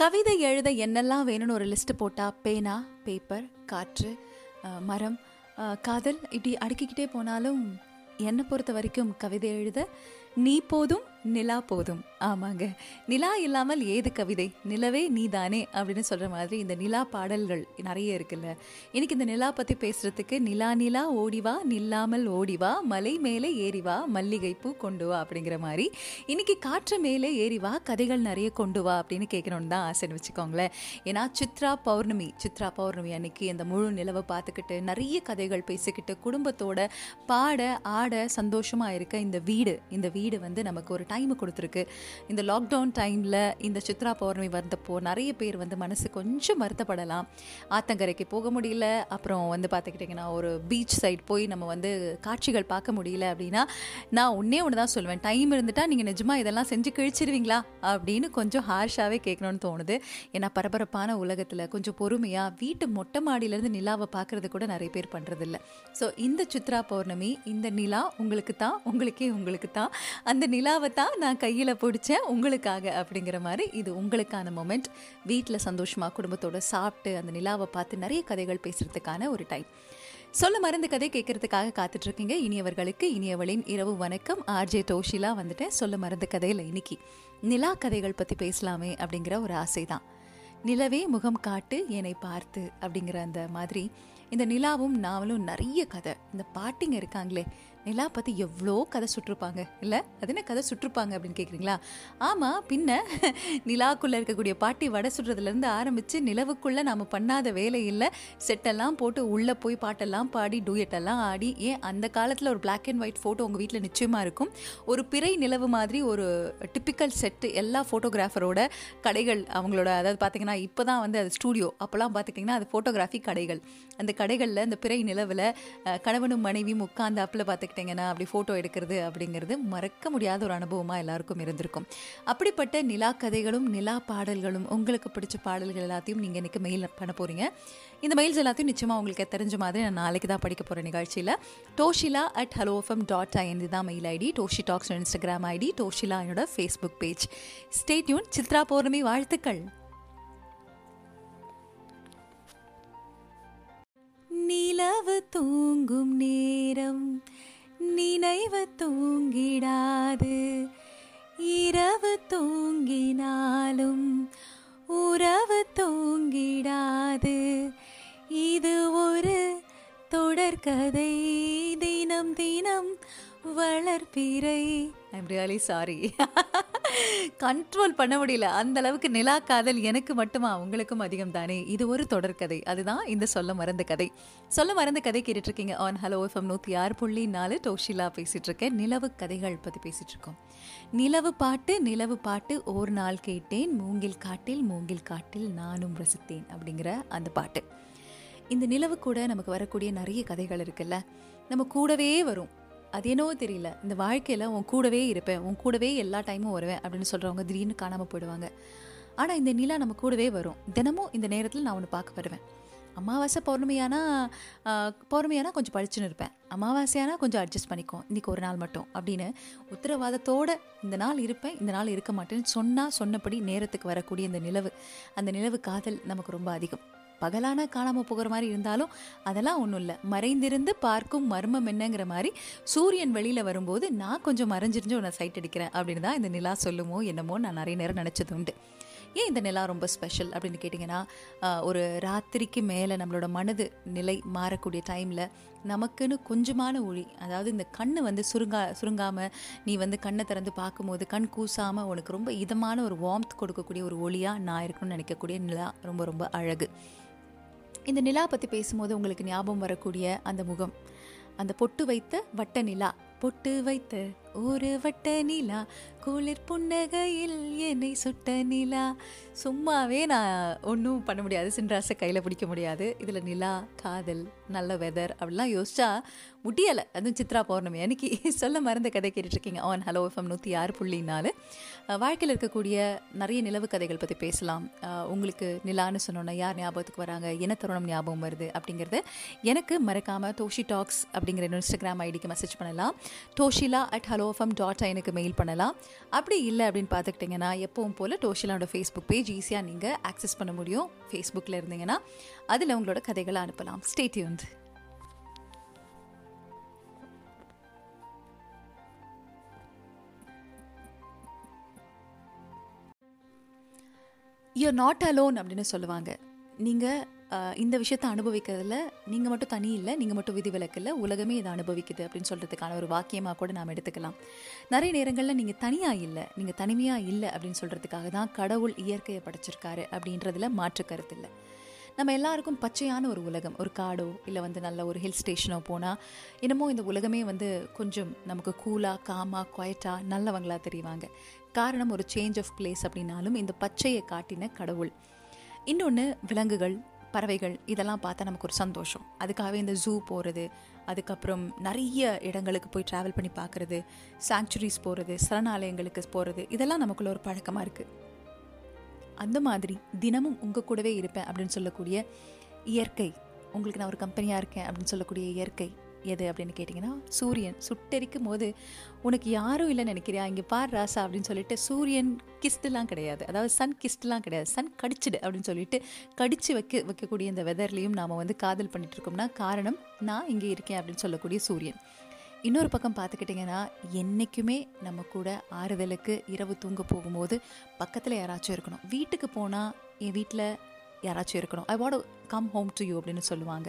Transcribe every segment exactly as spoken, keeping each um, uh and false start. கவிதை எழுத என்னெல்லாம் வேணும்னு ஒரு லிஸ்ட்டு போட்டால் பேனா, பேப்பர், காற்று, மரம், காதல், இப்படி அடுக்கிக்கிட்டே போனாலும் என்னை பொறுத்த வரைக்கும் கவிதை எழுத நீ போதும், நிலா போதும். ஆமாங்க, நிலா இல்லாமல் ஏது கவிதை, நிலவே நீ தானே அப்படின்னு சொல்கிற மாதிரி இந்த நிலா பாடல்கள் நிறைய இருக்குல்ல. இன்றைக்கி இந்த நிலா பற்றி பேசுகிறதுக்கு நிலா நிலா ஓடிவா, நில்லாமல் ஓடிவா, மலை மேலே ஏறிவா, மல்லிகைப்பூ கொண்டு வா அப்படிங்கிற மாதிரி இன்றைக்கி காற்று மேலே ஏறிவா, கதைகள் நிறைய கொண்டு வா அப்படின்னு கேட்கணுன்னு தான் ஆசைன்னு வச்சுக்கோங்களேன். ஏன்னா சித்ரா பௌர்ணமி சித்ரா பௌர்ணமி அன்றைக்கி அந்த முழு நிலவை பார்த்துக்கிட்டு நிறைய கதைகள் பேசிக்கிட்டு குடும்பத்தோட பாட ஆட சந்தோஷமாக இருக்க இந்த வீடு இந்த வீடு வந்து நமக்கு ஒரு டைம் கொடுத்துருக்கு. இந்த லாக்டவுன் டைமில் இந்த சித்ரா பௌர்ணமி வந்தப்போ நிறைய பேர் வந்து மனசு கொஞ்சம் வருத்தப்படலாம். ஆத்தங்கரைக்கு போக முடியல, அப்புறம் வந்து பார்த்துக்கிட்டிங்கன்னா ஒரு பீச் சைட் போய் நம்ம வந்து காட்சிகள் பார்க்க முடியல அப்படின்னா நான் ஒன்றே ஒன்று தான் சொல்லுவேன், டைம் இருந்துட்டால் நீங்கள் நிஜமாக இதெல்லாம் செஞ்சு கிழிச்சிருவீங்களா அப்படின்னு கொஞ்சம் ஹார்ஷாகவே கேட்கணும்னு தோணுது. ஏன்னா பரபரப்பான உலகத்தில் கொஞ்சம் பொறுமையாக வீட்டு மொட்டை மாடியிலேருந்து நிலாவை பார்க்குறது கூட நிறைய பேர் பண்ணுறதில்ல. ஸோ இந்த சித்ரா பௌர்ணமி இந்த நிலா உங்களுக்கு தான், உங்களுக்கே உங்களுக்கு தான், அந்த நிலாவை தான் நான் கையில் பிடிச்சேன் உங்களுக்காக அப்படிங்கிற மாதிரி இது உங்களுக்கான மொமெண்ட். வீட்டில் சந்தோஷமாக குடும்பத்தோடு சாப்பிட்டு அந்த நிலாவை பார்த்து நிறைய கதைகள் பேசுகிறதுக்கான ஒரு டைம். சொல்ல மருந்து கதை கேட்குறதுக்காக காத்துட்ருக்கீங்க. இனியவர்களுக்கு இனியவளின் இரவு வணக்கம். ஆர்ஜே டோஷிலா வந்துட்டேன். சொல்ல மருந்து கதையில் இன்னைக்கு நிலா கதைகள் பற்றி பேசலாமே அப்படிங்கிற ஒரு ஆசை தான். நிலவே முகம் காட்டு என்னை பார்த்து அப்படிங்கிற அந்த மாதிரி இந்த நிலாவும் நாவலும் நிறைய கதை. இந்த பாட்டிங்க இருக்காங்களே, நிலா பற்றி எவ்வளோ கதை சுற்றுப்பாங்க இல்லை? அது என்ன கதை சுற்றுப்பாங்க அப்படின்னு கேட்குறீங்களா? ஆமாம், பின்ன நிலாவுக்குள்ளே இருக்கக்கூடிய பாட்டி வடை சுடுறதுலேருந்து ஆரம்பித்து நிலவுக்குள்ளே நாம் பண்ணாத வேலை இல்லை. செட்டெல்லாம் போட்டு உள்ளே போய் பாட்டெல்லாம் பாடி டூயட்டெல்லாம் ஆடி, ஏன் அந்த காலத்தில் ஒரு பிளாக் அண்ட் ஒயிட் ஃபோட்டோ உங்கள் வீட்டில் நிச்சயமாக இருக்கும். ஒரு பிறை நிலவு மாதிரி ஒரு டிப்பிக்கல் செட்டு எல்லா ஃபோட்டோகிராஃபரோட கடைகள் அவங்களோட, அதாவது பார்த்திங்கன்னா இப்போ தான் வந்து அது ஸ்டூடியோ, அப்போலாம் பார்த்துக்கிட்டிங்கன்னா அது ஃபோட்டோகிராஃபி கடைகள். அந்த கடைகளில் அந்த பிறை நிலவில் கணவனும் மனைவியும் உட்கார்ந்து அப்பில் பார்த்து அப்படி ஃபோட்டோ எடுக்கிறது அப்படிங்கிறது மறக்க முடியாத ஒரு அனுபவமாக எல்லாருக்கும் இருந்திருக்கும். அப்படிப்பட்ட நிலா கதைகளும் நிலா பாடல்களும் உங்களுக்கு பிடிச்ச பாடல்கள் எல்லாத்தையும் நீங்கள் இன்றைக்கி மெயில் பண்ண போகிறீங்க. இந்த மெயில்ஸ் எல்லாத்தையும் நிச்சயமாக உங்களுக்கு தெரிஞ்ச மாதிரி நான் நாளைக்கு தான் படிக்க போகிற நிகழ்ச்சியில். Toshila at hello FM dot in தான் mail ID. Toshi tax Instagram ID. Toshila என்னோட Facebook page. Stay tune. Chitra Pournami வாழ்த்துக்கள். நிலவு தூங்கும் நேரம் நினைவு தூங்கிடாது. இரவு தூங்கினாலும் உறவு தூங்கிடாது. இது ஒரு தொடர்கதை, தினம் தினம் வளர்பிறை. ஐம் ரியலி சாரி, கண்ட்ரோல் பண்ண முடியல. அந்த அளவுக்கு நிலா காதல் எனக்கு மட்டுமா, உங்களுக்கும் அதிகம் தானே. இது ஒரு தொடர்கதை, அதுதான் இந்த சொல்ல மறந்த கதை. சொல்ல மறந்த கதை கேட்டுட்டு இருக்கீங்க ஆன் ஹலோ எஃப்எம் நூற்றி ஆறு புள்ளி நாலு டோஷிலா பேசிட்டு இருக்கேன். நிலவு கதைகள் பற்றி பேசிட்டு இருக்கோம். நிலவு பாட்டு நிலவு பாட்டு ஓர் நாள் கேட்டேன், மூங்கில் காட்டில் மூங்கில் காட்டில் நானும் ரசித்தேன் அப்படிங்கிற அந்த பாட்டு. இந்த நிலவு கூட நமக்கு வரக்கூடிய நிறைய கதைகள் இருக்குல்ல, நம்ம கூடவே வரும். அது என்னவோ தெரியல, இந்த வாழ்க்கையில் உன் கூடவே இருப்பேன், உன் கூடவே எல்லா டைமும் வருவேன் அப்படின்னு சொல்கிறவங்க திடீர்னு காணாமல் போயிடுவாங்க. ஆனால் இந்த நிலா நம்ம கூடவே வரும். தினமும் இந்த நேரத்தில் நான் ஒன்று பார்க்க வருவேன். அமாவாசை பௌர்ணமியானா பௌர்ணமியானா கொஞ்சம் பழிச்சுன்னு இருப்பேன், அமாவாசையானா கொஞ்சம் அட்ஜஸ்ட் பண்ணிக்குவோம், இன்றைக்கி ஒரு நாள் மட்டும் அப்படின்னு உத்தரவாதத்தோடு இந்த நாள் இருப்பேன், இந்த நாள் இருக்க மாட்டேன்னு சொன்னால் சொன்னபடி நேரத்துக்கு வரக்கூடிய இந்த நிலவு, அந்த நிலவு காதல் நமக்கு ரொம்ப அதிகம். பகலான காணாமல் போகிற மாதிரி இருந்தாலும் அதெல்லாம் ஒன்றும் இல்லை, மறைந்திருந்து பார்க்கும் மர்மம் என்னங்கிற மாதிரி சூரியன் வெளியில் வரும்போது நான் கொஞ்சம் மறைஞ்சிருந்து உன்னை சைட் அடிக்கிறேன் அப்படின்னு தான் இந்த நிலா சொல்லுமோ என்னமோ நான் நிறைய நேரம் நினச்சது உண்டு. ஏன் இந்த நிலா ரொம்ப ஸ்பெஷல் அப்படின்னு கேட்டிங்கன்னா, ஒரு ராத்திரிக்கு மேலே நம்மளோட மனது நிலை மாறக்கூடிய டைமில் நமக்குன்னு கொஞ்சமான ஒளி, அதாவது இந்த கண் வந்து சுருங்கா சுருங்காமல் நீ வந்து கண்ணை திறந்து பார்க்கும்போது கண் கூசாமல் உனக்கு ரொம்ப இதமான ஒரு வார்ம்த் கொடுக்கக்கூடிய ஒரு ஒளியாக நான் இருக்கணும்னு நினைக்கக்கூடிய நிலா ரொம்ப ரொம்ப அழகு. இந்த நிலா பற்றி பேசும்போது உங்களுக்கு ஞாபகம் வரக்கூடிய அந்த முகம், அந்த பொட்டு வைத்த வட்ட நிலா, பொட்டு வைத்த ஒரு வட்ட நிலா, குளிர் புன்னகையில் என்னை சுட்ட நிலா. சும்மாவே நான் ஒன்றும் பண்ண முடியாது, சின்ராசை கையில் பிடிக்க முடியாது. இதில் நிலா காதல் நல்ல வெதர் அப்படிலாம் யோசிச்சா முடியலை. அதுவும் சித்ரா பௌர்ணமி அன்னைக்கு சொல்ல மறந்த கதை கேட்டுட்ருக்கீங்க ஆன் ஹலோ எஃப்எம் நூற்றி ஆறு புள்ளி நாலு. வாழ்க்கையில் இருக்கக்கூடிய நிறைய நிலவு கதைகள் பற்றி பேசலாம். உங்களுக்கு நிலான்னு சொன்னோன்னா யார் ஞாபகத்துக்கு வராங்க, என்ன தருணம் ஞாபகம் வருது அப்படிங்கிறது எனக்கு மறக்காமல் தோஷி டாக்ஸ் அப்படிங்கிற இன்ஸ்டாகிராம் ஐடிக்கு மெசேஜ் பண்ணலாம். Toshila at hello FM dot ஐனுக்கு மெயில் பண்ணலாம். அப்படி இல்லை அப்படின்னு பார்த்துக்கிட்டிங்கன்னா எப்பவும் போல் தோஷிலாவோட ஃபேஸ்புக் பேஜ் ஈஸியாக நீங்கள் ஆக்சஸ் பண்ண முடியும். ஃபேஸ்புக்கில் இருந்தீங்கன்னா அதில் உங்களோட கதைகளை அனுப்பலாம். Stay tuned. You are not alone அப்படின்னு சொல்லுவாங்க. நீங்கள் இந்த விஷயத்தை அனுபவிக்கிறதுல நீங்கள் மட்டும் தனி இல்லை, நீங்கள் மட்டும் விதிவிலக்கில்லை, உலகமே இதை அனுபவிக்குது அப்படின்னு சொல்கிறதுக்கான ஒரு வாக்கியமாக கூட நாம் எடுத்துக்கலாம். நிறைய நேரங்களில் நீங்கள் தனியாக இல்லை, நீங்கள் தனிமையாக இல்லை அப்படின்னு சொல்கிறதுக்காக தான் கடவுள் இயற்கையை படைச்சிருக்காரு அப்படின்றதுல மாற்று கருத்து இல்லை. நம்ம எல்லாருக்கும் பச்சையான ஒரு உலகம், ஒரு காடோ இல்லை வந்து நல்ல ஒரு ஹில் ஸ்டேஷனோ போனால் என்னமோ இந்த உலகமே வந்து கொஞ்சம் நமக்கு கூலாக, காமாக, குவாய்ட்டாக, நல்லவங்களாக தெரிவாங்க. காரணம், ஒரு சேஞ்ச் ஆஃப் பிளேஸ் அப்படின்னாலும் இந்த பச்சையை காட்டின கடவுள். இன்னொன்று, விலங்குகள், பறவைகள் இதெல்லாம் பார்த்தா நமக்கு ஒரு சந்தோஷம். அதுக்காகவே இந்த ஜூ போகிறது, அதுக்கப்புறம் நிறைய இடங்களுக்கு போய் ட்ராவல் பண்ணி பார்க்குறது, சாங்சுரிஸ் போகிறது, சரணாலயங்களுக்கு போகிறது, இதெல்லாம் நமக்குள்ள ஒரு பழக்கமாக இருக்குது. அந்த மாதிரி தினமும் உங்கள் கூடவே இருப்பேன் அப்படின்னு சொல்லக்கூடிய இயற்கை, உங்களுக்கு நான் ஒரு கம்பெனியாக இருக்கேன் அப்படின்னு சொல்லக்கூடிய இயற்கை எது அப்படின்னு கேட்டிங்கன்னா, சூரியன் சுட்டெரிக்கும் போது உனக்கு யாரும் இல்லைன்னு நினைக்கிறியா, இங்கே பார் ராசா அப்படின்னு சொல்லிட்டு சூரியன் கிஸ்டெலாம் கிடையாது, அதாவது சன் கிஸ்டெலாம் கிடையாது, சன் கடிச்சிடு அப்படின்னு சொல்லிட்டு கடிச்சு வைக்க வைக்கக்கூடிய இந்த வெதர்லேயும் நாம் வந்து காதல் பண்ணிகிட்ருக்கோம்னா காரணம் நான் இங்கே இருக்கேன் அப்படின்னு சொல்லக்கூடிய சூரியன். இன்னொரு பக்கம் பார்த்துக்கிட்டிங்கன்னா, என்றைக்குமே நம்ம கூட ஆறுதலுக்கு இரவு தூங்க போகும்போது பக்கத்தில் யாராச்சும் இருக்கணும். வீட்டுக்கு போனால் என் வீட்டில் யாராச்சும் இருக்கணும், I what come home to you அப்படின்னு சொல்லுவாங்க.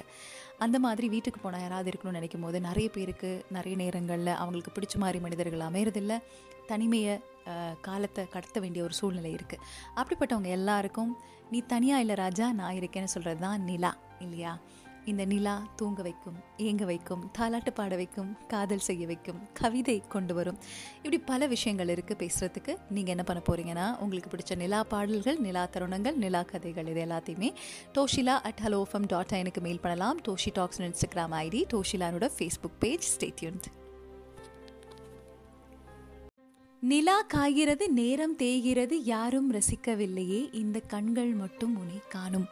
அந்த மாதிரி வீட்டுக்கு போனால் யாராவது இருக்கணும்னு நினைக்கும் போது நிறைய பேருக்கு நிறைய நேரங்களில் அவங்களுக்கு பிடிச்ச மாதிரி மனிதர்கள் அமையறதில்லை, தனிமையை காலத்தை கடத்த வேண்டிய ஒரு சூழ்நிலை இருக்குது. அப்படிப்பட்டவங்க எல்லாருக்கும் நீ தனியாக இல்லை ராஜா, நான் இருக்கேன்னு சொல்கிறது தான் நிலா இல்லையா. இந்த நிலா தூங்க வைக்கும், ஏங்க வைக்கும், தாலாட்டு பாட வைக்கும், காதல் செய்ய வைக்கும், கவிதை கொண்டு வரும், இப்படி பல விஷயங்கள் இருக்குது பேசுகிறதுக்கு. நீங்கள் என்ன பண்ண போகிறீங்கன்னா, உங்களுக்கு பிடிச்ச நிலா பாடல்கள், நிலா தருணங்கள், நிலா கதைகள் இது எல்லாத்தையுமே Toshila at hello FM dot ஐனுக்கு மெயில் பண்ணலாம். தோஷி டாக்ஸ் இன்ஸ்டாகிராம் ஐடி, தோஷிலானோட ஃபேஸ்புக் பேஜ். Stay tuned. நிலா காய்கிறது, நேரம் தேய்கிறது, யாரும் ரசிக்கவில்லையே, இந்த கண்கள் மட்டும் உன்னை காணும்.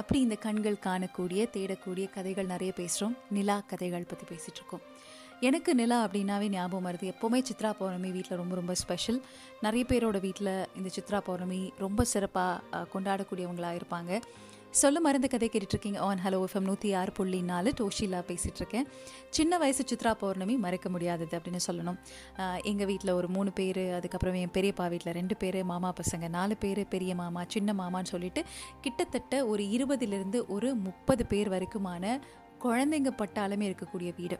அப்படி இந்த கண்கள் காணக்கூடிய, தேடக்கூடிய கதைகள் நிறைய பேசுகிறோம். நிலா கதைகள் பற்றி பேசிகிட்ருக்கோம். எனக்கு நிலா அப்படின்னாவே ஞாபகம் வருது எப்போவுமே சித்ரா பௌர்ணமி வீட்டில் ரொம்ப ரொம்ப ஸ்பெஷல். நிறைய பேரோட வீட்டில் இந்த சித்ரா பௌர்ணமி ரொம்ப சிறப்பாக கொண்டாடக்கூடியவங்களாக இருப்பாங்க. சொல்ல மருந்து கதை கேட்டுட்ருக்கீங்க ஆன் ஹலோ எஃப்எம் நூற்றி ஆறு புள்ளி நாலு. தோஷிலா பேசிகிட்ருக்கேன். சின்ன வயசு சித்ரா பௌர்ணமி மறக்க முடியாதது அப்படின்னு சொல்லணும். எங்கள் வீட்டில் ஒரு மூணு பேர், அதுக்கப்புறம் என் பெரியப்பா வீட்டில் ரெண்டு பேர், மாமா பசங்க நாலு பேர், பெரிய மாமா சின்ன மாமான்னு சொல்லிட்டு கிட்டத்தட்ட ஒரு இருபதுலேருந்து ஒரு முப்பது பேர் வரைக்குமான குழந்தைங்க பட்டாலுமே இருக்கக்கூடிய வீடு.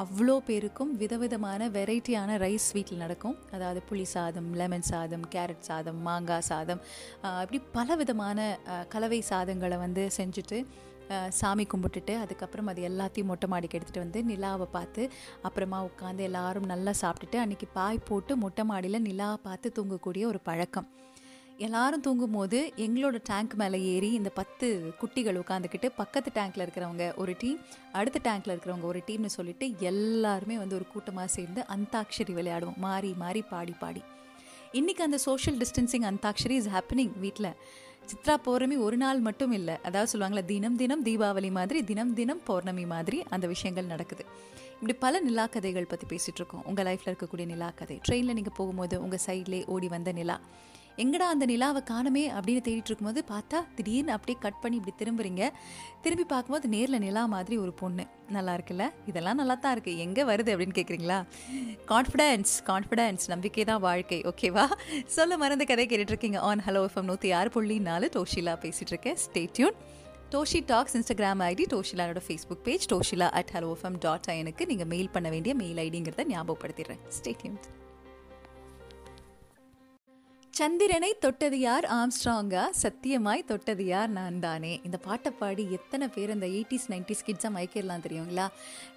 அவ்வளோ பேருக்கும் விதவிதமான வெரைட்டியான ரைஸ் வீட்டில் நடக்கும். அதாவது புளி சாதம், லெமன் சாதம், கேரட் சாதம், மாங்காய் சாதம், இப்படி பல விதமான கலவை சாதங்களை வந்து செஞ்சுட்டு சாமி கும்பிட்டுட்டு அதுக்கப்புறம் அது எல்லாத்தையும் மொட்டை மாடிக்கு எடுத்துகிட்டு வந்து நிலாவை பார்த்து அப்புறமா உட்காந்து எல்லாரும் நல்லா சாப்பிட்டுட்டு அன்றைக்கி பாய் போட்டு மொட்டை மாடியில் நிலாவை பார்த்து தூங்கக்கூடிய ஒரு பழக்கம். எல்லாரும் தூங்கும் போது எங்களோட டேங்க் மேலே ஏறி இந்த பத்து குட்டிகள் உட்காந்துக்கிட்டு பக்கத்து டேங்க்கில் இருக்கிறவங்க ஒரு டீம், அடுத்த டேங்க்கில் இருக்கிறவங்க ஒரு டீம்னு சொல்லிட்டு எல்லாருமே வந்து ஒரு கூட்டமாக சேர்ந்து அந்தாக்ஷரி விளையாடுவோம், மாறி மாறி பாடி பாடி. இன்றைக்கி அந்த social distancing antakshari is happening வீட்டில். சித்ரா பௌர்ணமி ஒரு நாள் மட்டும் இல்லை, அதாவது சொல்லுவாங்களே தினம் தினம் தீபாவளி மாதிரி, தினம் தினம் பௌர்ணமி மாதிரி அந்த விஷயங்கள் நடக்குது. இப்படி பல நிலா கதைகள் பற்றி பேசிகிட்ருக்கோம். உங்கள் லைஃப்பில் இருக்கக்கூடிய நிலா கதை, ட்ரெயினில் நீங்கள் போகும்போது உங்கள் சைட்லேயே ஓடி வந்த நிலா, எங்கடா அந்த நிலாவை காணுமே அப்படின்னு தேடிட்டு இருக்கும்போது பார்த்தா திடீர்னு அப்படியே கட் பண்ணி இப்படி திரும்புறீங்க, திரும்பி பார்க்கும்போது நேரில் நிலா மாதிரி ஒரு பொண்ணு. நல்லா இருக்குல்ல? இதெல்லாம் நல்லா தான் இருக்குது, எங்கே வருது அப்படின்னு கேட்குறீங்களா? கான்ஃபிடென்ஸ், கான்ஃபிடென்ஸ், நம்பிக்கை தான் வாழ்க்கை. ஓகேவா? சொல்ல மறந்து கதை கேட்டுட்ருக்கீங்க ஆன் ஹலோ எஃப்எம் நூற்றி ஆறு புள்ளி நாலு. தோஷிலா பேசிகிட்டு இருக்கேன். Stay tune. Toshi tax Instagram ID, தோஷிலானோட Facebook page. Toshila at hello FM dot ஐனுக்கு நீங்கள் மெயில் பண்ண வேண்டிய மெயில் ஐடிங்கிறத ஞாபகப்படுத்திடுறேன். Stay tune. சந்திரனை தொட்டது யார் ஆம்ஸ்ட்ராங்கா, சத்தியமாய் தொட்டது யார் நான் தானே. இந்த பாட்டை பாடி எத்தனை பேர் அந்த எயிட்டிஸ் நைன்டிஸ் கிட்ஸாக மயக்கிடலாம் தெரியுங்களா.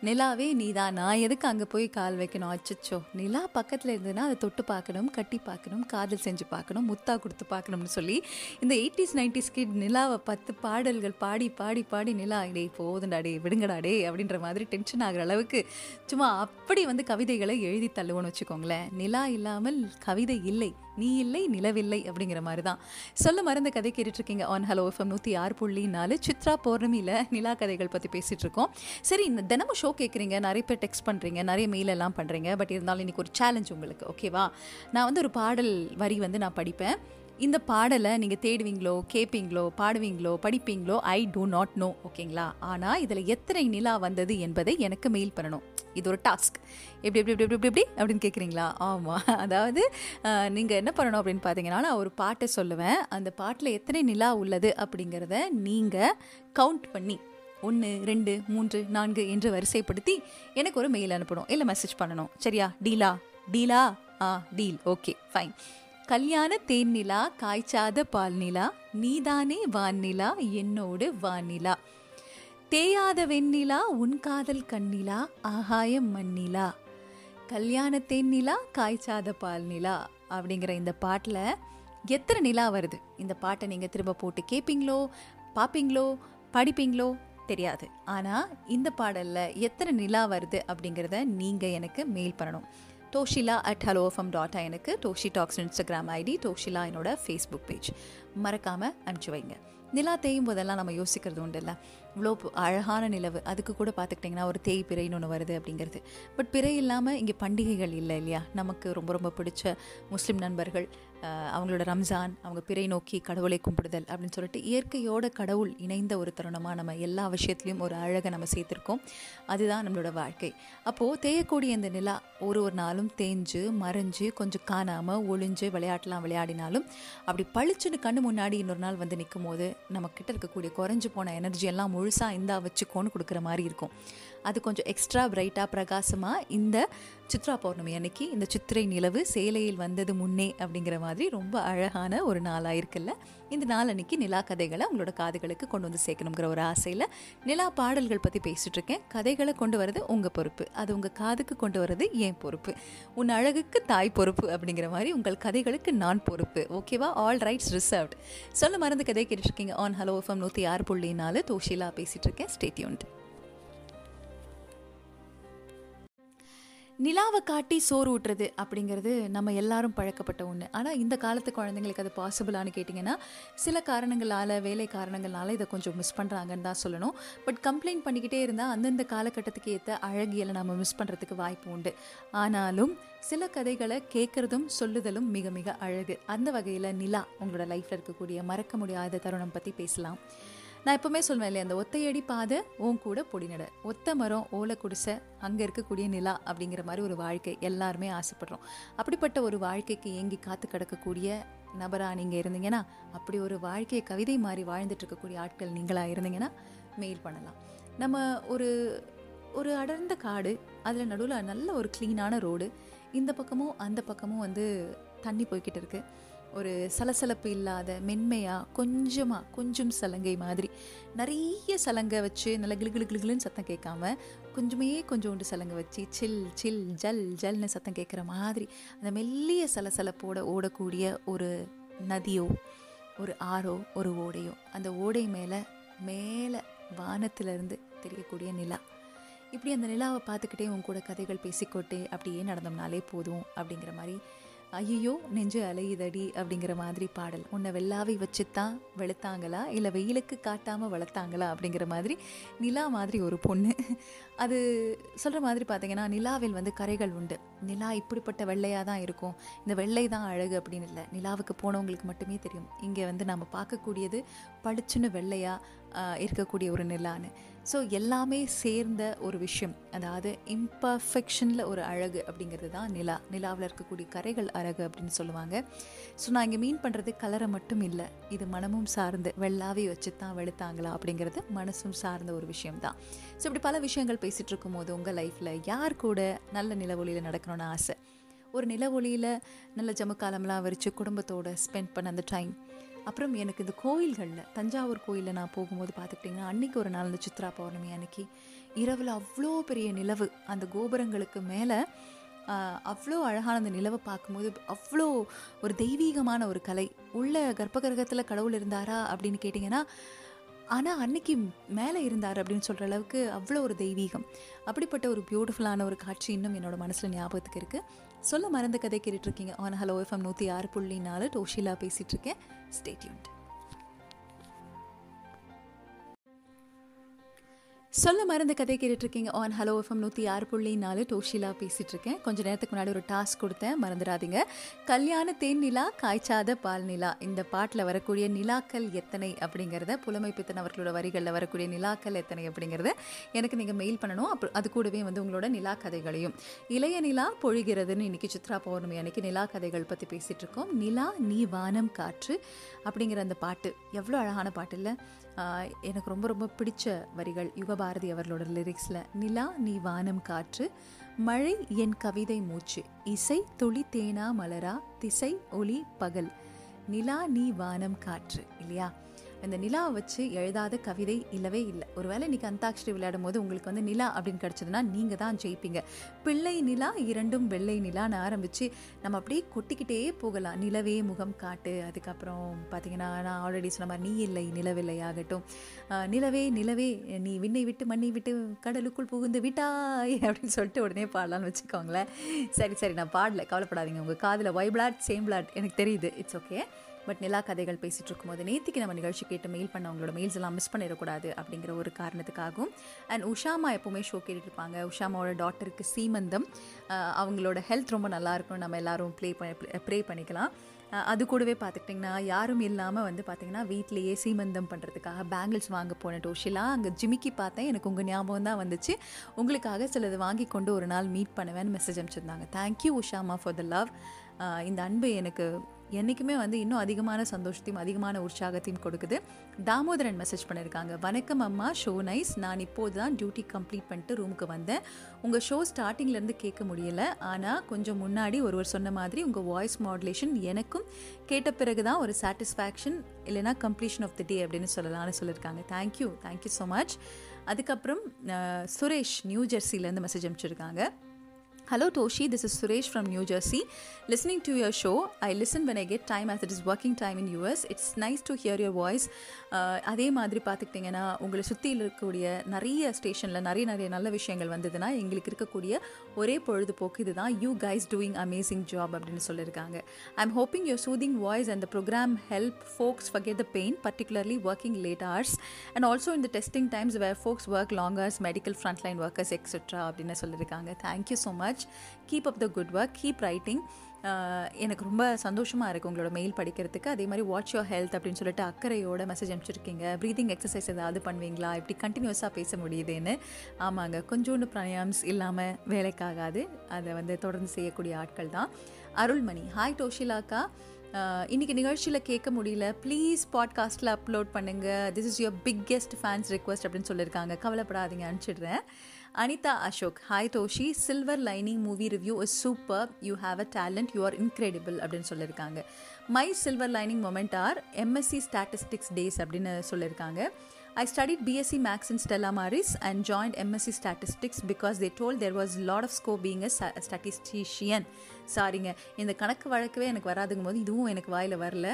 நிலாவே நீ தான், நான் எதுக்கு அங்கே போய் கால் வைக்கணும், அச்சோ நிலா பக்கத்தில் இருந்ததுன்னா அதை தொட்டு பார்க்கணும், கட்டி பார்க்கணும், காதல் செஞ்சு பார்க்கணும், முத்தா கொடுத்து பார்க்கணும்னு சொல்லி இந்த எயிட்டிஸ் நைன்டிஸ் கிட் நிலாவை பத்து பாடல்கள் பாடி பாடி பாடி நிலா டே போதுண்டாடே விடுங்கடாடே அப்படின்ற மாதிரி டென்ஷன் ஆகிற அளவுக்கு சும்மா அப்படி வந்து கவிதைகளை எழுதி தள்ளுவோன்னு வச்சுக்கோங்களேன். நிலா இல்லாமல் கவிதை இல்லை, நீ இல்லை நிலவில்லை அப்படிங்கிற மாதிரி தான். சொல்ல மறந்த கதை கேட்டுட்ருக்கீங்க ஆன் ஹலோ எஃப்எம் நூற்றி ஆறு புள்ளி நாலு சித்ரா பௌர்ணமியில் நிலா கதைகள் பற்றி பேசிகிட்ருக்கோம். சரி, இந்த தினமும் ஷோ கேட்குறீங்க, நிறைய பேர் டெக்ஸ்ட் பண்ணுறீங்க, நிறைய மெயில் எல்லாம் பண்ணுறீங்க. பட் இருந்தாலும் இன்றைக்கி ஒரு சேலஞ்ச் உங்களுக்கு, ஓகேவா? நான் வந்து ஒரு பாடல் வரி வந்து நான் படிப்பேன். இந்த பாடலை நீங்கள் தேடுவீங்களோ, கேட்பீங்களோ, பாடுவீங்களோ, படிப்பீங்களோ, ஐ டூ நாட் நோ, ஓகேங்களா? ஆனால் இதில் எத்தனை நிலா வந்தது என்பதை எனக்கு மெயில் பண்ணணும். இது ஒரு டாஸ்க். எப்படி எப்படி எப்படி எப்படி எப்படி அப்படின்னு கேட்குறீங்களா? ஆமாம், அதாவது நீங்கள் என்ன பண்ணணும் அப்படின்னு பார்த்தீங்கன்னா, நான் ஒரு பாட்டை சொல்லுவேன். அந்த பாட்டில் எத்தனை நிலா உள்ளது அப்படிங்கிறத நீங்கள் கவுண்ட் பண்ணி ஒன்று ரெண்டு மூன்று நான்கு என்று வரிசைப்படுத்தி எனக்கு ஒரு மெயில் அனுப்பணும், இல்லை மெசேஜ் பண்ணணும். சரியா? டீலா டீலா ஆ டீல், ஓகே ஃபைன். கல்யாண தேன் நிலா, காய்ச்சாத பால் நிலா, நீதானே வான் நிலா, என்னோடு வான் நிலா, தேயாத வெண்ணிலா, உன் காதல் கண்ணிலா, ஆகாயம் மண்ணிலா, கல்யாண தேன் நிலா, காய்ச்சாத பால் நிலா அப்படிங்கிற இந்த பாட்டில் எத்தனை நிலா வருது? இந்த பாட்டை நீங்கள் திரும்ப போட்டு கேட்பீங்களோ, பார்ப்பீங்களோ, படிப்பீங்களோ தெரியாது. ஆனால் இந்த பாடலில் எத்தனை நிலா வருது அப்படிங்கிறத நீங்கள் எனக்கு மெயில் பண்ணணும். Toshila at hello FM dot ஐனுக்கு, Toshi tax Instagram ID, Toshila என்னோட ஃபேஸ்புக் பேஜ், மறக்காமல் அனுப்பிச்சி வைங்க. நிலா தேயும் போதெல்லாம் நம்ம யோசிக்கிறது உண்டு இல்லை, இவ்வளோ அழகான நிலவு, அதுக்கு கூட பார்த்துக்கிட்டிங்கன்னா ஒரு தேய் பிறைன்னு ஒன்று வருது அப்படிங்கிறது. பட் பிறை இல்லாமல் இங்கே பண்டிகைகள் இல்லை இல்லையா? நமக்கு ரொம்ப ரொம்ப பிடிச்ச முஸ்லீம் நண்பர்கள் அவங்களோட ரம்ஜான், அவங்க பிறை நோக்கி கடவுளை கும்பிடுதல் அப்படின்னு சொல்லிட்டு இயற்கையோட கடவுள் இணைந்த ஒரு தருணமாக நம்ம எல்லா விஷயத்துலையும் ஒரு அழகை நம்ம சேர்த்துருக்கோம். அதுதான் நம்மளோட வாழ்க்கை. அப்போது தேயக்கூடிய இந்த நிலா ஒரு ஒரு நாளும் தேஞ்சு மறைஞ்சு கொஞ்சம் காணாமல் ஒளிஞ்சு விளையாட்டெலாம் விளையாடினாலும் அப்படி பளிச்சுன்னு கண்ணு முன்னாடி இன்னொரு நாள் வந்து நிற்கும் போது நம்மக்கிட்ட இருக்கக்கூடிய குறைஞ்சி போன எனர்ஜியெல்லாம் முழுசாக இந்தா வச்சுக்கோன்னு கொடுக்குற மாதிரி இருக்கும். அது கொஞ்சம் எக்ஸ்ட்ரா பிரைட்டாக பிரகாசமாக இந்த சித்ரா பௌர்ணமி அன்னைக்கு இந்த சித்திரை நிலவு சேலையில் வந்தது முன்னே அப்படிங்கிற மாதிரி ரொம்ப அழகான ஒரு நாளாக இருக்குல்ல. இந்த நாள் அன்னைக்கு நிலா கதைகளை உங்களோட காதுகளுக்கு கொண்டு வந்து சேர்க்கணுங்கிற ஒரு ஆசையில் நிலா பாடல்கள் பற்றி பேசிகிட்ருக்கேன். கதைகளை கொண்டு வர்றது உங்கள் பொறுப்பு, அது உங்கள் காதுக்கு கொண்டு வர்றது என் பொறுப்பு, உன் அழகுக்கு தாய் பொறுப்பு அப்படிங்கிற மாதிரி உங்கள் கதைகளுக்கு நான் பொறுப்பு, ஓகேவா? All rights reserved. சொல்ல மறந்து கதை கேட்டுருக்கீங்க ஆன் ஹலோ எஃப்எம் நூற்றி ஆறு புள்ளி நாலு தோஷிலா பேசிகிட்ருக்கேன். Stay tuned. நிலாவை காட்டி சோறு ஊட்டுறது அப்படிங்கிறது நம்ம எல்லாரும் பழக்கப்பட்ட ஒன்று. ஆனால் இந்த காலத்து குழந்தைங்களுக்கு அது பாசிபிளானு கேட்டிங்கன்னா சில காரணங்களால், வேலை காரணங்களால் இதை கொஞ்சம் மிஸ் பண்ணுறாங்கன்னு தான் சொல்லணும். பட் கம்ப்ளைண்ட் பண்ணிக்கிட்டே இருந்தால் அந்தந்த காலகட்டத்துக்கு ஏற்ற அழகியலை நம்ம மிஸ் பண்ணுறதுக்கு வாய்ப்பு உண்டு. ஆனாலும் சில கதைகளை கேட்குறதும் சொல்லுதலும் மிக மிக அழகு. அந்த வகையில் நிலா உங்களோட லைஃப்பில் இருக்கக்கூடிய மறக்க முடியாத தருணம் பற்றி பேசலாம். நான் எப்போவுமே சொல்லுவேன் இல்லையா, அந்த ஒத்தையடி பாதை ஓன் கூட பொடிநடை, ஒத்த மரம் ஓலை குடிசை, அங்கே இருக்கக்கூடிய நிலா அப்படிங்கிற மாதிரி ஒரு வாழ்க்கை எல்லாருமே ஆசைப்படுறோம். அப்படிப்பட்ட ஒரு வாழ்க்கைக்கு ஏங்கி காத்து கிடக்கக்கூடிய நபராக நீங்கள் இருந்தீங்கன்னா, அப்படி ஒரு வாழ்க்கையை கவிதை மாதிரி வாழ்ந்துட்டு இருக்கக்கூடிய ஆட்கள் நீங்களாக இருந்தீங்கன்னா மெயில் பண்ணலாம். நம்ம ஒரு ஒரு அடர்ந்த காடு, அதில் நடுவில் நல்ல ஒரு க்ளீனான ரோடு, இந்த பக்கமும் அந்த பக்கமும் வந்து தண்ணி போய்கிட்டு இருக்குது. ஒரு சலசலப்பு இல்லாத மென்மையாக கொஞ்சமாக கொஞ்சம் சலங்கை மாதிரி, நிறைய சலங்கை வச்சு நல்லா கிளு கிளு கிளுன்னு சத்தம் கேட்காம கொஞ்சமே கொஞ்சோண்டு சலங்கை வச்சு சில் சில் ஜல் ஜல்னு சத்தம் கேட்குற மாதிரி அந்த மெல்லிய சலசலப்போட ஓடக்கூடிய ஒரு நதியோ, ஒரு ஆறோ, ஒரு ஓடையோ, அந்த ஓடை மேலே மேலே வானத்திலிருந்து தெரியக்கூடிய நிலா. இப்படி அந்த நிலாவை பார்த்துக்கிட்டே உன் கூட கதைகள் பேசிக்கொட்டு அப்படியே நடந்தோம்னாலே போதும் அப்படிங்கிற மாதிரி, ஐயோ நெஞ்சு அலையுதடி அப்படிங்கிற மாதிரி பாடல். உன்னை வெள்ளாவை வச்சுத்தான் வெளுத்தாங்களா, இல்லை வெயிலுக்கு காட்டாமல் வளர்த்தாங்களா அப்படிங்கிற மாதிரி நிலா மாதிரி ஒரு பொண்ணு. அது சொல்கிற மாதிரி பார்த்திங்கன்னா, நிலாவில் வந்து கரைகள் உண்டு. நிலா இப்படிப்பட்ட வெள்ளையாக தான் இருக்கும், இந்த வெள்ளை தான் அழகு அப்படின்னு இல்லை. நிலாவுக்கு போனவங்களுக்கு மட்டுமே தெரியும் இங்கே வந்து நம்ம பார்க்கக்கூடியது பளிச்சுன்னு வெள்ளையாக இருக்கக்கூடிய ஒரு நிலான்னு. ஸோ எல்லாமே சேர்ந்த ஒரு விஷயம், அதாவது இம்பர்ஃபெக்ஷனில் ஒரு அழகு அப்படிங்கிறது தான் நிலா. நிலாவில் இருக்கக்கூடிய கரைகள் அழகு அப்படின்னு சொல்லுவாங்க. ஸோ நான் இங்கே மீன் பண்ணுறது கலரை மட்டும் இல்லை, இது மனமும் சார்ந்து வெள்ளாவே வச்சு தான் வெளுத்தாங்களா அப்படிங்கிறது மனசும் சார்ந்த ஒரு விஷயம்தான். ஸோ இப்படி பல விஷயங்கள் பேசிகிட்டு இருக்கும்போது உங்கள் லைஃப்பில் யார் கூட நல்ல நிலவொலியில் நடக்கணும்னு ஆசை, ஒரு நில ஒளியில் நல்ல ஜமுக்காலம்லாம் வரித்து குடும்பத்தோடு ஸ்பெண்ட் பண்ண அந்த டைம். அப்புறம் எனக்கு இந்த கோயில்களில், தஞ்சாவூர் கோயிலில் நான் போகும்போது பார்த்துக்கிட்டிங்கன்னா, அன்றைக்கி ஒரு நாள் இந்த சித்ரா பௌர்ணமி அன்றைக்கி இரவில் அவ்வளோ பெரிய நிலவு, அந்த கோபுரங்களுக்கு மேலே அவ்வளோ அழகான அந்த நிலவை பார்க்கும்போது அவ்வளோ ஒரு தெய்வீகமான ஒரு கலை. உள்ள கர்ப்பகிரகத்தில் கடவுள் இருந்தாரா அப்படின்னு கேட்டிங்கன்னா, ஆனால் அன்றைக்கி மேலே இருந்தார் அப்படின்னு சொல்கிற அளவுக்கு அவ்வளோ ஒரு தெய்வீகம். அப்படிப்பட்ட ஒரு பியூட்டிஃபுல்லான ஒரு காட்சி இன்னும் என்னோடய மனசில் ஞாபகத்துக்கு இருக்குது. சொல்ல மறந்த கதை கேட்டுட்ருக்கீங்க ஆன் ஹலோ எஃப்எம் நூற்றி ஆறு புள்ளி நாலு டோஷிலா பேசிகிட்ருக்கேன். Stay tuned. சொல்ல மறந்த கதை கேட்டுட்ருக்கீங்க ஆன் ஹலோ எஃப்எம் நூற்றி ஆறு புள்ளி நாலு டோஷிலா பேசிகிட்ருக்கேன். கொஞ்சம் நேரத்துக்கு முன்னாடி ஒரு டாஸ்க் கொடுத்தேன், மறந்துடாதீங்க. கல்யாண தேன் நிலா காய்ச்சாத பால் நிலா, இந்த பாட்டில் வரக்கூடிய நிலாக்கள் எத்தனை அப்படிங்கிறத, புலமை பித்தன் அவர்களோட வரிகளில் வரக்கூடிய நிலாக்கள் எத்தனை அப்படிங்கிறத எனக்கு நீங்கள் மெயில் பண்ணணும். அப்புறம் அது கூடவே வந்து உங்களோட நிலா கதைகளையும். இளைய நிலா பொழிகிறதுன்னு இன்றைக்கி சித்ரா பௌர்ணமி அன்றைக்கி நிலா கதைகள் பற்றி பேசிகிட்ருக்கோம். நிலா நீ வானம் காற்று அப்படிங்கிற அந்த பாட்டு எவ்வளோ அழகான பாட்டு இல்லை? எனக்கு ரொம்ப ரொம்ப பிடிச்ச வரிகள் யுகபாரதி அவர்களோட லிரிக்ஸில். நிலா நீ வானம் காற்று, மழை என் கவிதை மூச்சு, இசை துளி தேனா மலரா, திசை ஒளி பகல், நிலா நீ வானம் காற்று இல்லையா? இந்த நிலாவை வச்சு எழுதாத கவிதை இல்லவே இல்லை. ஒருவேளை இன்றைக்கி அந்தாக்ஷரி விளையாடும் போது உங்களுக்கு வந்து நிலா அப்படின்னு கிடச்சதுன்னா நீங்கள் தான் ஜெயிப்பீங்க. பிள்ளை நிலா இரண்டும் வெள்ளை நிலான்னு ஆரம்பித்து நம்ம அப்படியே கொட்டிக்கிட்டே போகலாம். நிலவே முகம் காட்டு, அதுக்கப்புறம் பார்த்திங்கன்னா நான் ஆல்ரெடி சொன்ன மாதிரி நீ இல்லை நிலவில்லை ஆகட்டும், நிலவே நிலவே நீ விண்ணை விட்டு மண்ணை விட்டு கடலுக்குள் புகுந்து விட்டாய் அப்படின்னு சொல்லிட்டு உடனே பாடலான்னு வச்சுக்கோங்களேன். சரி சரி நான் பாடல, கவலைப்படாதீங்க. உங்கள் காதில் ஒய் பிளாட் சேம் பிளாட் எனக்கு தெரியுது, இட்ஸ் ஓகே. பட் நிலா கதைகள் பேசிகிட்டு இருக்கும்போது நேற்றுக்கு நம்ம நிகழ்ச்சி கேட்டு மெயில் பண்ண அவங்களோட மெயில்ஸ் எல்லாம் மிஸ் பண்ணிடக்கூடாது அப்படிங்கிற ஒரு காரணத்துக்காகவும், அண்ட் உஷாமா எப்போவுமே ஷோ கேட்டுட்டு இருப்பாங்க. உஷாமாவோட டாக்டருக்கு சீமந்தம், அவங்களோட ஹெல்த் ரொம்ப நல்லாயிருக்கும், நம்ம எல்லோரும் ப்ளே பண்ண ப்ரே பண்ணிக்கலாம். அது கூடவே பார்த்துக்கிட்டிங்கன்னா யாரும் இல்லாமல் வந்து பார்த்திங்கன்னா வீட்டிலையே சீமந்தம் பண்ணுறதுக்காக பேங்கிள்ஸ் வாங்க போன டோஷிலா, அங்கே ஜிமிக்கி பார்த்தேன், எனக்கு உங்கள் ஞாபகம் தான் வந்துச்சு, உங்களுக்காக சிலது வாங்கி கொண்டு ஒரு நாள் மீட் பண்ணுவேன்னு மெசேஜ் அனுப்பிச்சிருந்தாங்க. Thank you உஷாமா for the love. இந்த அன்பு எனக்கு என்றைக்குமே வந்து இன்னும் அதிகமான சந்தோஷத்தையும் அதிகமான உற்சாகத்தையும் கொடுக்குது. தாமோதரன் மெசேஜ் பண்ணியிருக்காங்க. வணக்கம் அம்மா, ஷோ நைஸ். நான் இப்போது தான் டியூட்டி கம்ப்ளீட் பண்ணிட்டு ரூமுக்கு வந்தேன். உங்கள் ஷோ ஸ்டார்டிங்லேருந்து கேட்க முடியலை, ஆனால் கொஞ்சம் முன்னாடி ஒருவர் சொன்ன மாதிரி உங்கள் வாய்ஸ் மாடுலேஷன் எனக்கும் கேட்ட பிறகு தான் ஒரு சாட்டிஸ்ஃபேக்ஷன், இல்லைனா கம்ப்ளீஷன் ஆஃப் தி டே அப்படின்னு சொல்லலாம்னு சொல்லியிருக்காங்க. Thank you thank you so much. அதுக்கப்புறம் சுரேஷ் நியூ ஜெர்சிலேருந்து மெசேஜ் அனுப்பிச்சிருக்காங்க. Hello Toshi, this is Suresh from New Jersey. Listening to your show, I listen when I get time as it is working time in U S. It's nice to hear your voice. அதே மாதிரி பார்த்துக்கிட்டிங்கன்னா உங்களை சுற்றியில் இருக்கக்கூடிய நிறைய ஸ்டேஷனில் நிறைய நிறைய நல்ல விஷயங்கள் வந்ததுன்னா எங்களுக்கு இருக்கக்கூடிய ஒரே பொழுதுபோக்கு இதுதான். You guys doing amazing job அப்படின்னு சொல்லியிருக்காங்க. I am hoping your soothing voice and the programme help folks forget the pain, particularly working late hours and also in the testing times where folks work long hours, medical frontline workers et cetera அப்படின்னு சொல்லியிருக்காங்க. Thank you so much. Keep up the good work, keep writing. எனக்கு ரொம்ப சந்தோஷமாக இருக்குது உங்களோட mail படிக்கிறதுக்கு. அதே மாதிரி வாட்ச் யோர் ஹெல்த் அப்படின்னு சொல்லிட்டு அக்கறையோட மெசேஜ் அனுப்பிச்சிருக்கீங்க. ப்ரீதிங் எக்ஸசைஸ் ஏதாவது பண்ணுவீங்களா, இப்படி கண்டினியூஸாக பேச முடியுதுன்னு? ஆமாங்க, கொஞ்சோண்டு பிராணாயாம்ஸ் இல்லாமல் வேலைக்காகாது, அதை வந்து தொடர்ந்து செய்யக்கூடிய ஆட்கள் தான். அருள்மணி, ஹாய் டோஷிலாக்கா, இன்றைக்கி நிகழ்ச்சியில் கேட்க முடியல, ப்ளீஸ் பாட்காஸ்ட்டில் அப்லோட் பண்ணுங்கள், this is your biggest fans request அப்படின்னு சொல்லியிருக்காங்க. கவலைப்படாதீங்க, அனுப்பிச்சிடுறேன். Anitha Ashok, hi Toshi, silver lining movie review is super, you have a talent, you are incredible அப்படின்னு சொல்லியிருக்காங்க. My silver lining moment are MSc statistics days அப்படின்னு சொல்லியிருக்காங்க. I studied B S c Max in Stella Maris and joined M S c Statistics because they told there was a lot of scope being a statistician. சாரிங்க, இந்த கணக்கு வழக்கவே எனக்கு வராதுங்கும் போது இதுவும் எனக்கு வாயில் வரல.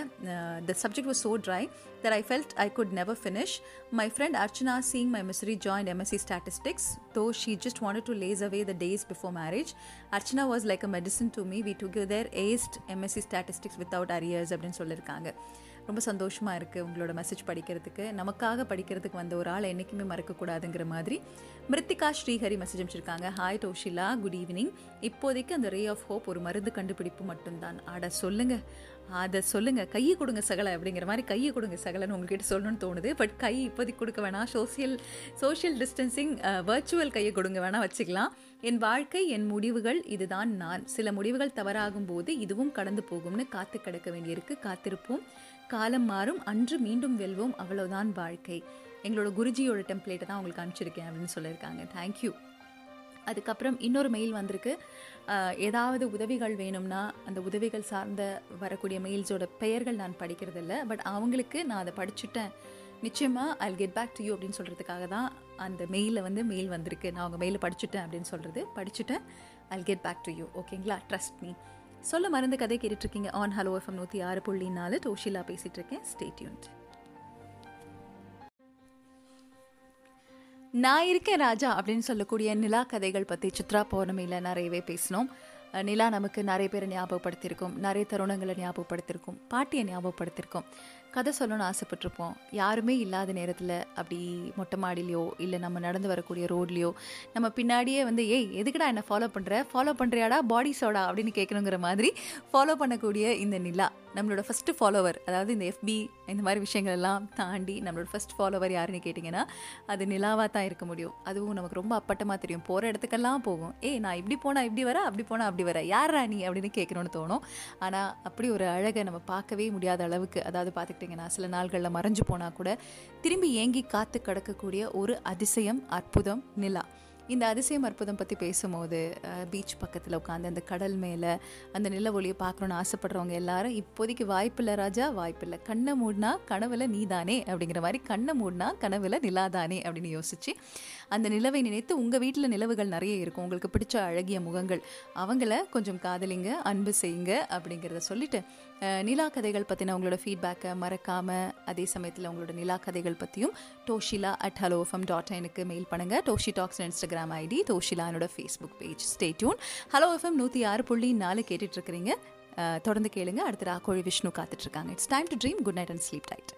The subject was so dry that I felt I could never finish. My friend Archana, seeing my misery, joined M S c Statistics, though she just wanted to laze away the days before marriage. Archana was like a medicine to me. We together aced M S c Statistics without arrears அப்படின்னு சொல்லியிருக்காங்க. ரொம்ப சந்தோஷமாக இருக்குது உங்களோட message படிக்கிறதுக்கு. நமக்காக படிக்கிறதுக்கு வந்த ஒரு ஆள் என்றைக்குமே மறக்கக்கூடாதுங்கிற மாதிரி. மிருத்திகா ஸ்ரீஹரி மெசேஜ் அனுப்பிச்சிருக்காங்க. Hi Toshila, good evening. இப்போதைக்கு அந்த ரே ஆஃப் ஹோப் ஒரு மருந்து கண்டுபிடிப்பு மட்டும்தான். ஆட சொல்லுங்கள், அதை சொல்லுங்கள், கையை கொடுங்க சகலை அப்படிங்கிற மாதிரி. கையை கொடுங்க சகலைன்னு உங்கள்கிட்ட சொல்லணும்னு தோணுது, பட் கை இப்போதைக்கு கொடுக்க வேணாம். சோசியல் சோஷியல் டிஸ்டன்சிங், வர்ச்சுவல் கையை கொடுங்க வேணால் வச்சுக்கலாம். என் வாழ்க்கை, என் முடிவுகள், இதுதான் நான். சில முடிவுகள் தவறாகும் போது இதுவும் கடந்து போகும்னு காத்து கிடக்க வேண்டியிருக்கு. காத்திருப்போம், காலம் மாறும், அன்று மீண்டும் வெல்வோம், அவ்வளோதான் வாழ்க்கை. எங்களோட குருஜியோட டெம்ப்ளேட்டை தான் உங்களுக்கு அனுப்பிச்சிருக்கேன் அப்படின்னு சொல்லியிருக்காங்க. தேங்க்யூ. அதுக்கப்புறம் இன்னொரு மெயில் வந்திருக்கு, ஏதாவது உதவிகள் வேணும்னா அந்த உதவிகள் சார்ந்த வரக்கூடிய மெயில்ஸோட பெயர்கள் நான் படிக்கிறதில்ல, பட் அவங்களுக்கு நான் அதை படிச்சுட்டேன், நிச்சயமாக I get back to you அப்படின்னு சொல்கிறதுக்காக தான் அந்த மெயிலில் வந்து மெயில் வந்திருக்கு. நான் அவங்க மெயிலில் படிச்சுட்டேன் அப்படின்னு சொல்கிறது, படிச்சுட்டேன், I get back to you, ஓகேங்களா, ட்ரஸ்ட் மீ. சொல்ல மருந்து கதை கேட்டுட்ருக்கீங்க ஆன் ஹலோ எஃப்எம் நூற்றி ஆறு புள்ளி நாலு டோஷிலா பேசிகிட்ருக்கேன். Stay tuned. நான் இருக்கேன் ராஜா அப்படின்னு சொல்லக்கூடிய நிலா கதைகள் பற்றி சித்ரா பௌர்ணமியில் நிறையவே பேசினோம். நிலா நமக்கு நிறைய பேரை ஞாபகப்படுத்தியிருக்கோம், நிறைய தருணங்களை ஞாபகப்படுத்தியிருக்கோம், பாட்டியை ஞாபகப்படுத்தியிருக்கோம், கதை சொல்லணும்னு ஆசைப்பட்டிருப்போம். யாருமே இல்லாத நேரத்தில் அப்படி மொட்டை மாடிலையோ இல்லை நம்ம நடந்து வரக்கூடிய ரோட்லேயோ நம்ம பின்னாடியே வந்து ஏய் எதுக்குடா என்னை ஃபாலோ பண்ணுற, ஃபாலோ பண்ணுறியாடா பாடி சோடா அப்படின்னு கேட்கணுங்கிற மாதிரி ஃபாலோ பண்ணக்கூடிய இந்த நிலா நம்மளோட ஃபஸ்ட்டு ஃபாலோவர். அதாவது இந்த எஃபி இந்த மாதிரி விஷயங்களெல்லாம் தாண்டி நம்மளோட ஃபஸ்ட் ஃபாலோவர் யாருன்னு கேட்டிங்கன்னா அது நிலாவாக தான் இருக்க முடியும். அதுவும் நமக்கு ரொம்ப அப்பட்டமாக தெரியும், போகிற இடத்துக்கெல்லாம் போகும், ஏய் நான் இப்படி போனால் இப்படி வர, அப்படி போனால் அப்படி வர, யார் ராணி அப்படின்னு கேட்கணும்னு தோணும். ஆனால் அப்படி ஒரு அழகை நம்ம பார்க்கவே முடியாத அளவுக்கு, அதாவது பார்த்துக்கிட்டிங்கன்னா சில நாள்களில் மறைஞ்சு போனால் கூட திரும்பி ஏங்கி காத்து கிடக்கக்கூடிய ஒரு அதிசயம் அற்புதம் நிலா. இந்த அதிசயம் அற்புதம் பற்றி பேசும்போது பீச் பக்கத்தில் உட்காந்து அந்த கடல் மேலே அந்த நில ஒளியை பார்க்கணுன்னு ஆசைப்படுறவங்க எல்லாரும் இப்போதைக்கு வாய்ப்பில்லை ராஜா, வாய்ப்பில்லை, கண்ணை மூடினா கனவுல நீ தானே அப்படிங்கிற மாதிரி, கண்ணை மூடினா கனவுல நிலா தானே அப்படின்னு யோசித்து அந்த நிலவை நினைத்து, உங்கள் வீட்டில் நிலவுகள் நிறைய இருக்கும், உங்களுக்கு பிடிச்ச அழகிய முகங்கள், அவங்கள கொஞ்சம் காதலிங்க, அன்பு செய்யுங்க அப்படிங்கிறத சொல்லிவிட்டு நிலா கதைகள் பற்றின உங்களோட ஃபீட்பேக்கை மறக்காமல், அதே சமயத்தில் உங்களோட நிலா கதைகள் பற்றியும் Toshila at hello FM dot எனக்கு மெயில் பண்ணுங்கள். டோஷி டாக்ஸ் இன்ஸ்டாகிராம் ஐடி, டோஷிலானோட Facebook page. Stay tune. Hello FM நூற்றி ஆறு புள்ளி நாலு கேட்டுட்ருக்கிறீங்க, தொடர்ந்து கேளுங்க. அடுத்த ராகோழி விஷ்ணு காத்துட்ருக்காங்க. It's time to dream. Good night and sleep tight.